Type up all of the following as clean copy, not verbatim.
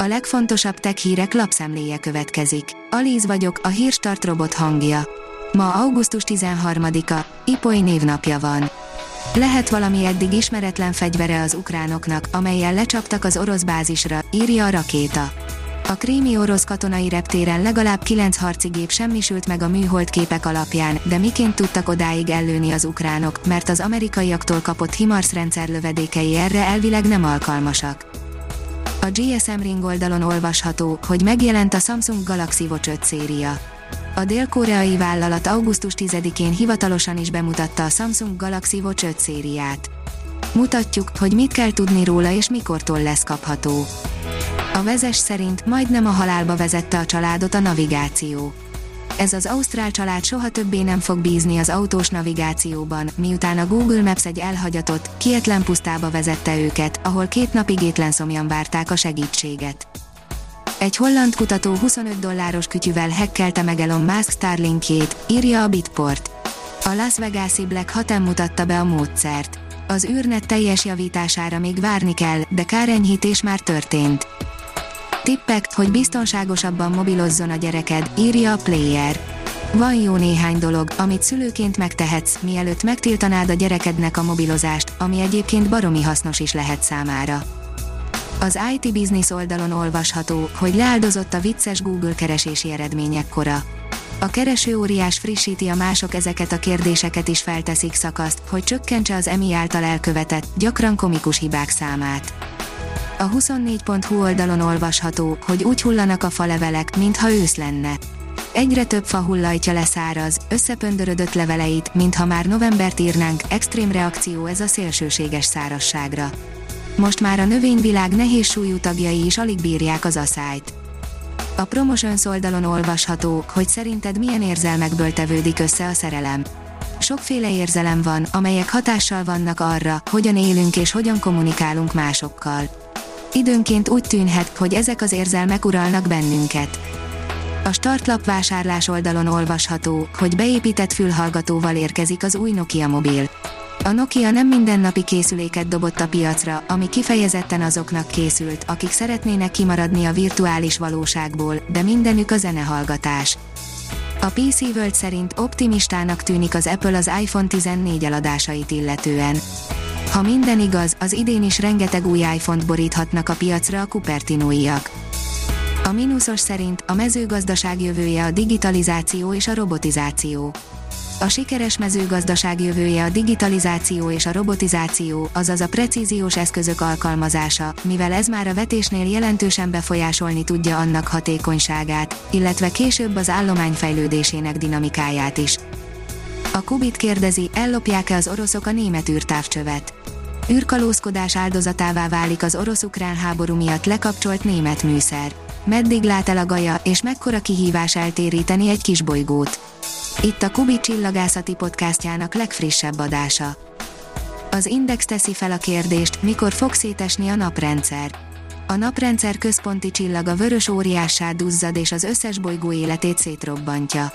A legfontosabb tech hírek lapszemléje következik. Alíz vagyok, a HírStart robot hangja. Ma augusztus 13-a, Ipoly névnapja van. Lehet valami eddig ismeretlen fegyvere az ukránoknak, amellyel lecsaptak az orosz bázisra, írja a rakéta. A krími orosz katonai reptéren legalább 9 harcigép semmisült meg a műholdképek alapján, de miként tudtak odáig ellőni az ukránok, mert az amerikaiaktól kapott HIMARS rendszer lövedékei erre elvileg nem alkalmasak. A GSM Ring oldalon olvasható, hogy megjelent a Samsung Galaxy Watch 5 széria. A dél-koreai vállalat augusztus 10-én hivatalosan is bemutatta a Samsung Galaxy Watch 5 szériát. Mutatjuk, hogy mit kell tudni róla és mikortól lesz kapható. A Vezes szerint majdnem a halálba vezette a családot a navigáció. Ez az ausztrál család soha többé nem fog bízni az autós navigációban, miután a Google Maps egy elhagyatott, kietlen pusztába vezette őket, ahol 2 napig étlenszomjan várták a segítséget. Egy holland kutató $25 kütyüvel hekkelte meg Elon Musk Starlinkjét, írja a Bitport. A Las Vegasi Black Hatem mutatta be a módszert. Az űrnet teljes javítására még várni kell, de kárenyhítés már történt. Tippek, hogy biztonságosabban mobilozzon a gyereked, írja a Player. Van jó néhány dolog, amit szülőként megtehetsz, mielőtt megtiltanád a gyerekednek a mobilozást, ami egyébként baromi hasznos is lehet számára. Az IT Business oldalon olvasható, hogy leáldozott a vicces Google keresési eredmények kora. A keresőóriás frissíti a mások ezeket a kérdéseket is felteszik szakaszt, hogy csökkentse az EMI által elkövetett, gyakran komikus hibák számát. A 24.hu oldalon olvasható, hogy úgy hullanak a falevelek, mintha ősz lenne. Egyre több fa hullajtja le száraz, összepöndörödött leveleit, mintha már novembert írnánk, extrém reakció ez a szélsőséges szárazságra. Most már a növényvilág nehéz súlyú tagjai is alig bírják az aszályt. A Promotions oldalon olvasható, hogy szerinted milyen érzelmekből tevődik össze a szerelem. Sokféle érzelem van, amelyek hatással vannak arra, hogyan élünk és hogyan kommunikálunk másokkal. Időnként úgy tűnhet, hogy ezek az érzelmek uralnak bennünket. A startlap vásárlás oldalon olvasható, hogy beépített fülhallgatóval érkezik az új Nokia mobil. A Nokia nem mindennapi készüléket dobott a piacra, ami kifejezetten azoknak készült, akik szeretnének kimaradni a virtuális valóságból, de mindenük a zenehallgatás. A PC World szerint optimistának tűnik az Apple az iPhone 14 eladásait illetően. Ha minden igaz, az idén is rengeteg új iPhone-t boríthatnak a piacra a cupertinóiak. A mínuszos szerint a mezőgazdaság jövője a digitalizáció és a robotizáció. A sikeres mezőgazdaság jövője a digitalizáció és a robotizáció, azaz a precíziós eszközök alkalmazása, mivel ez már a vetésnél jelentősen befolyásolni tudja annak hatékonyságát, illetve később az állomány fejlődésének dinamikáját is. A Kubit kérdezi, ellopják-e az oroszok a német űrtávcsövet. Űrkalózkodás áldozatává válik az orosz-ukrán háború miatt lekapcsolt német műszer. Meddig lát el a gaja, és mekkora kihívás eltéríteni egy kisbolygót? Itt a Kubit csillagászati podcastjának legfrissebb adása. Az Index teszi fel a kérdést, mikor fog szétesni a naprendszer. A naprendszer központi csillaga vörös óriássá duzzad és az összes bolygó életét szétrobbantja.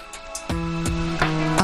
A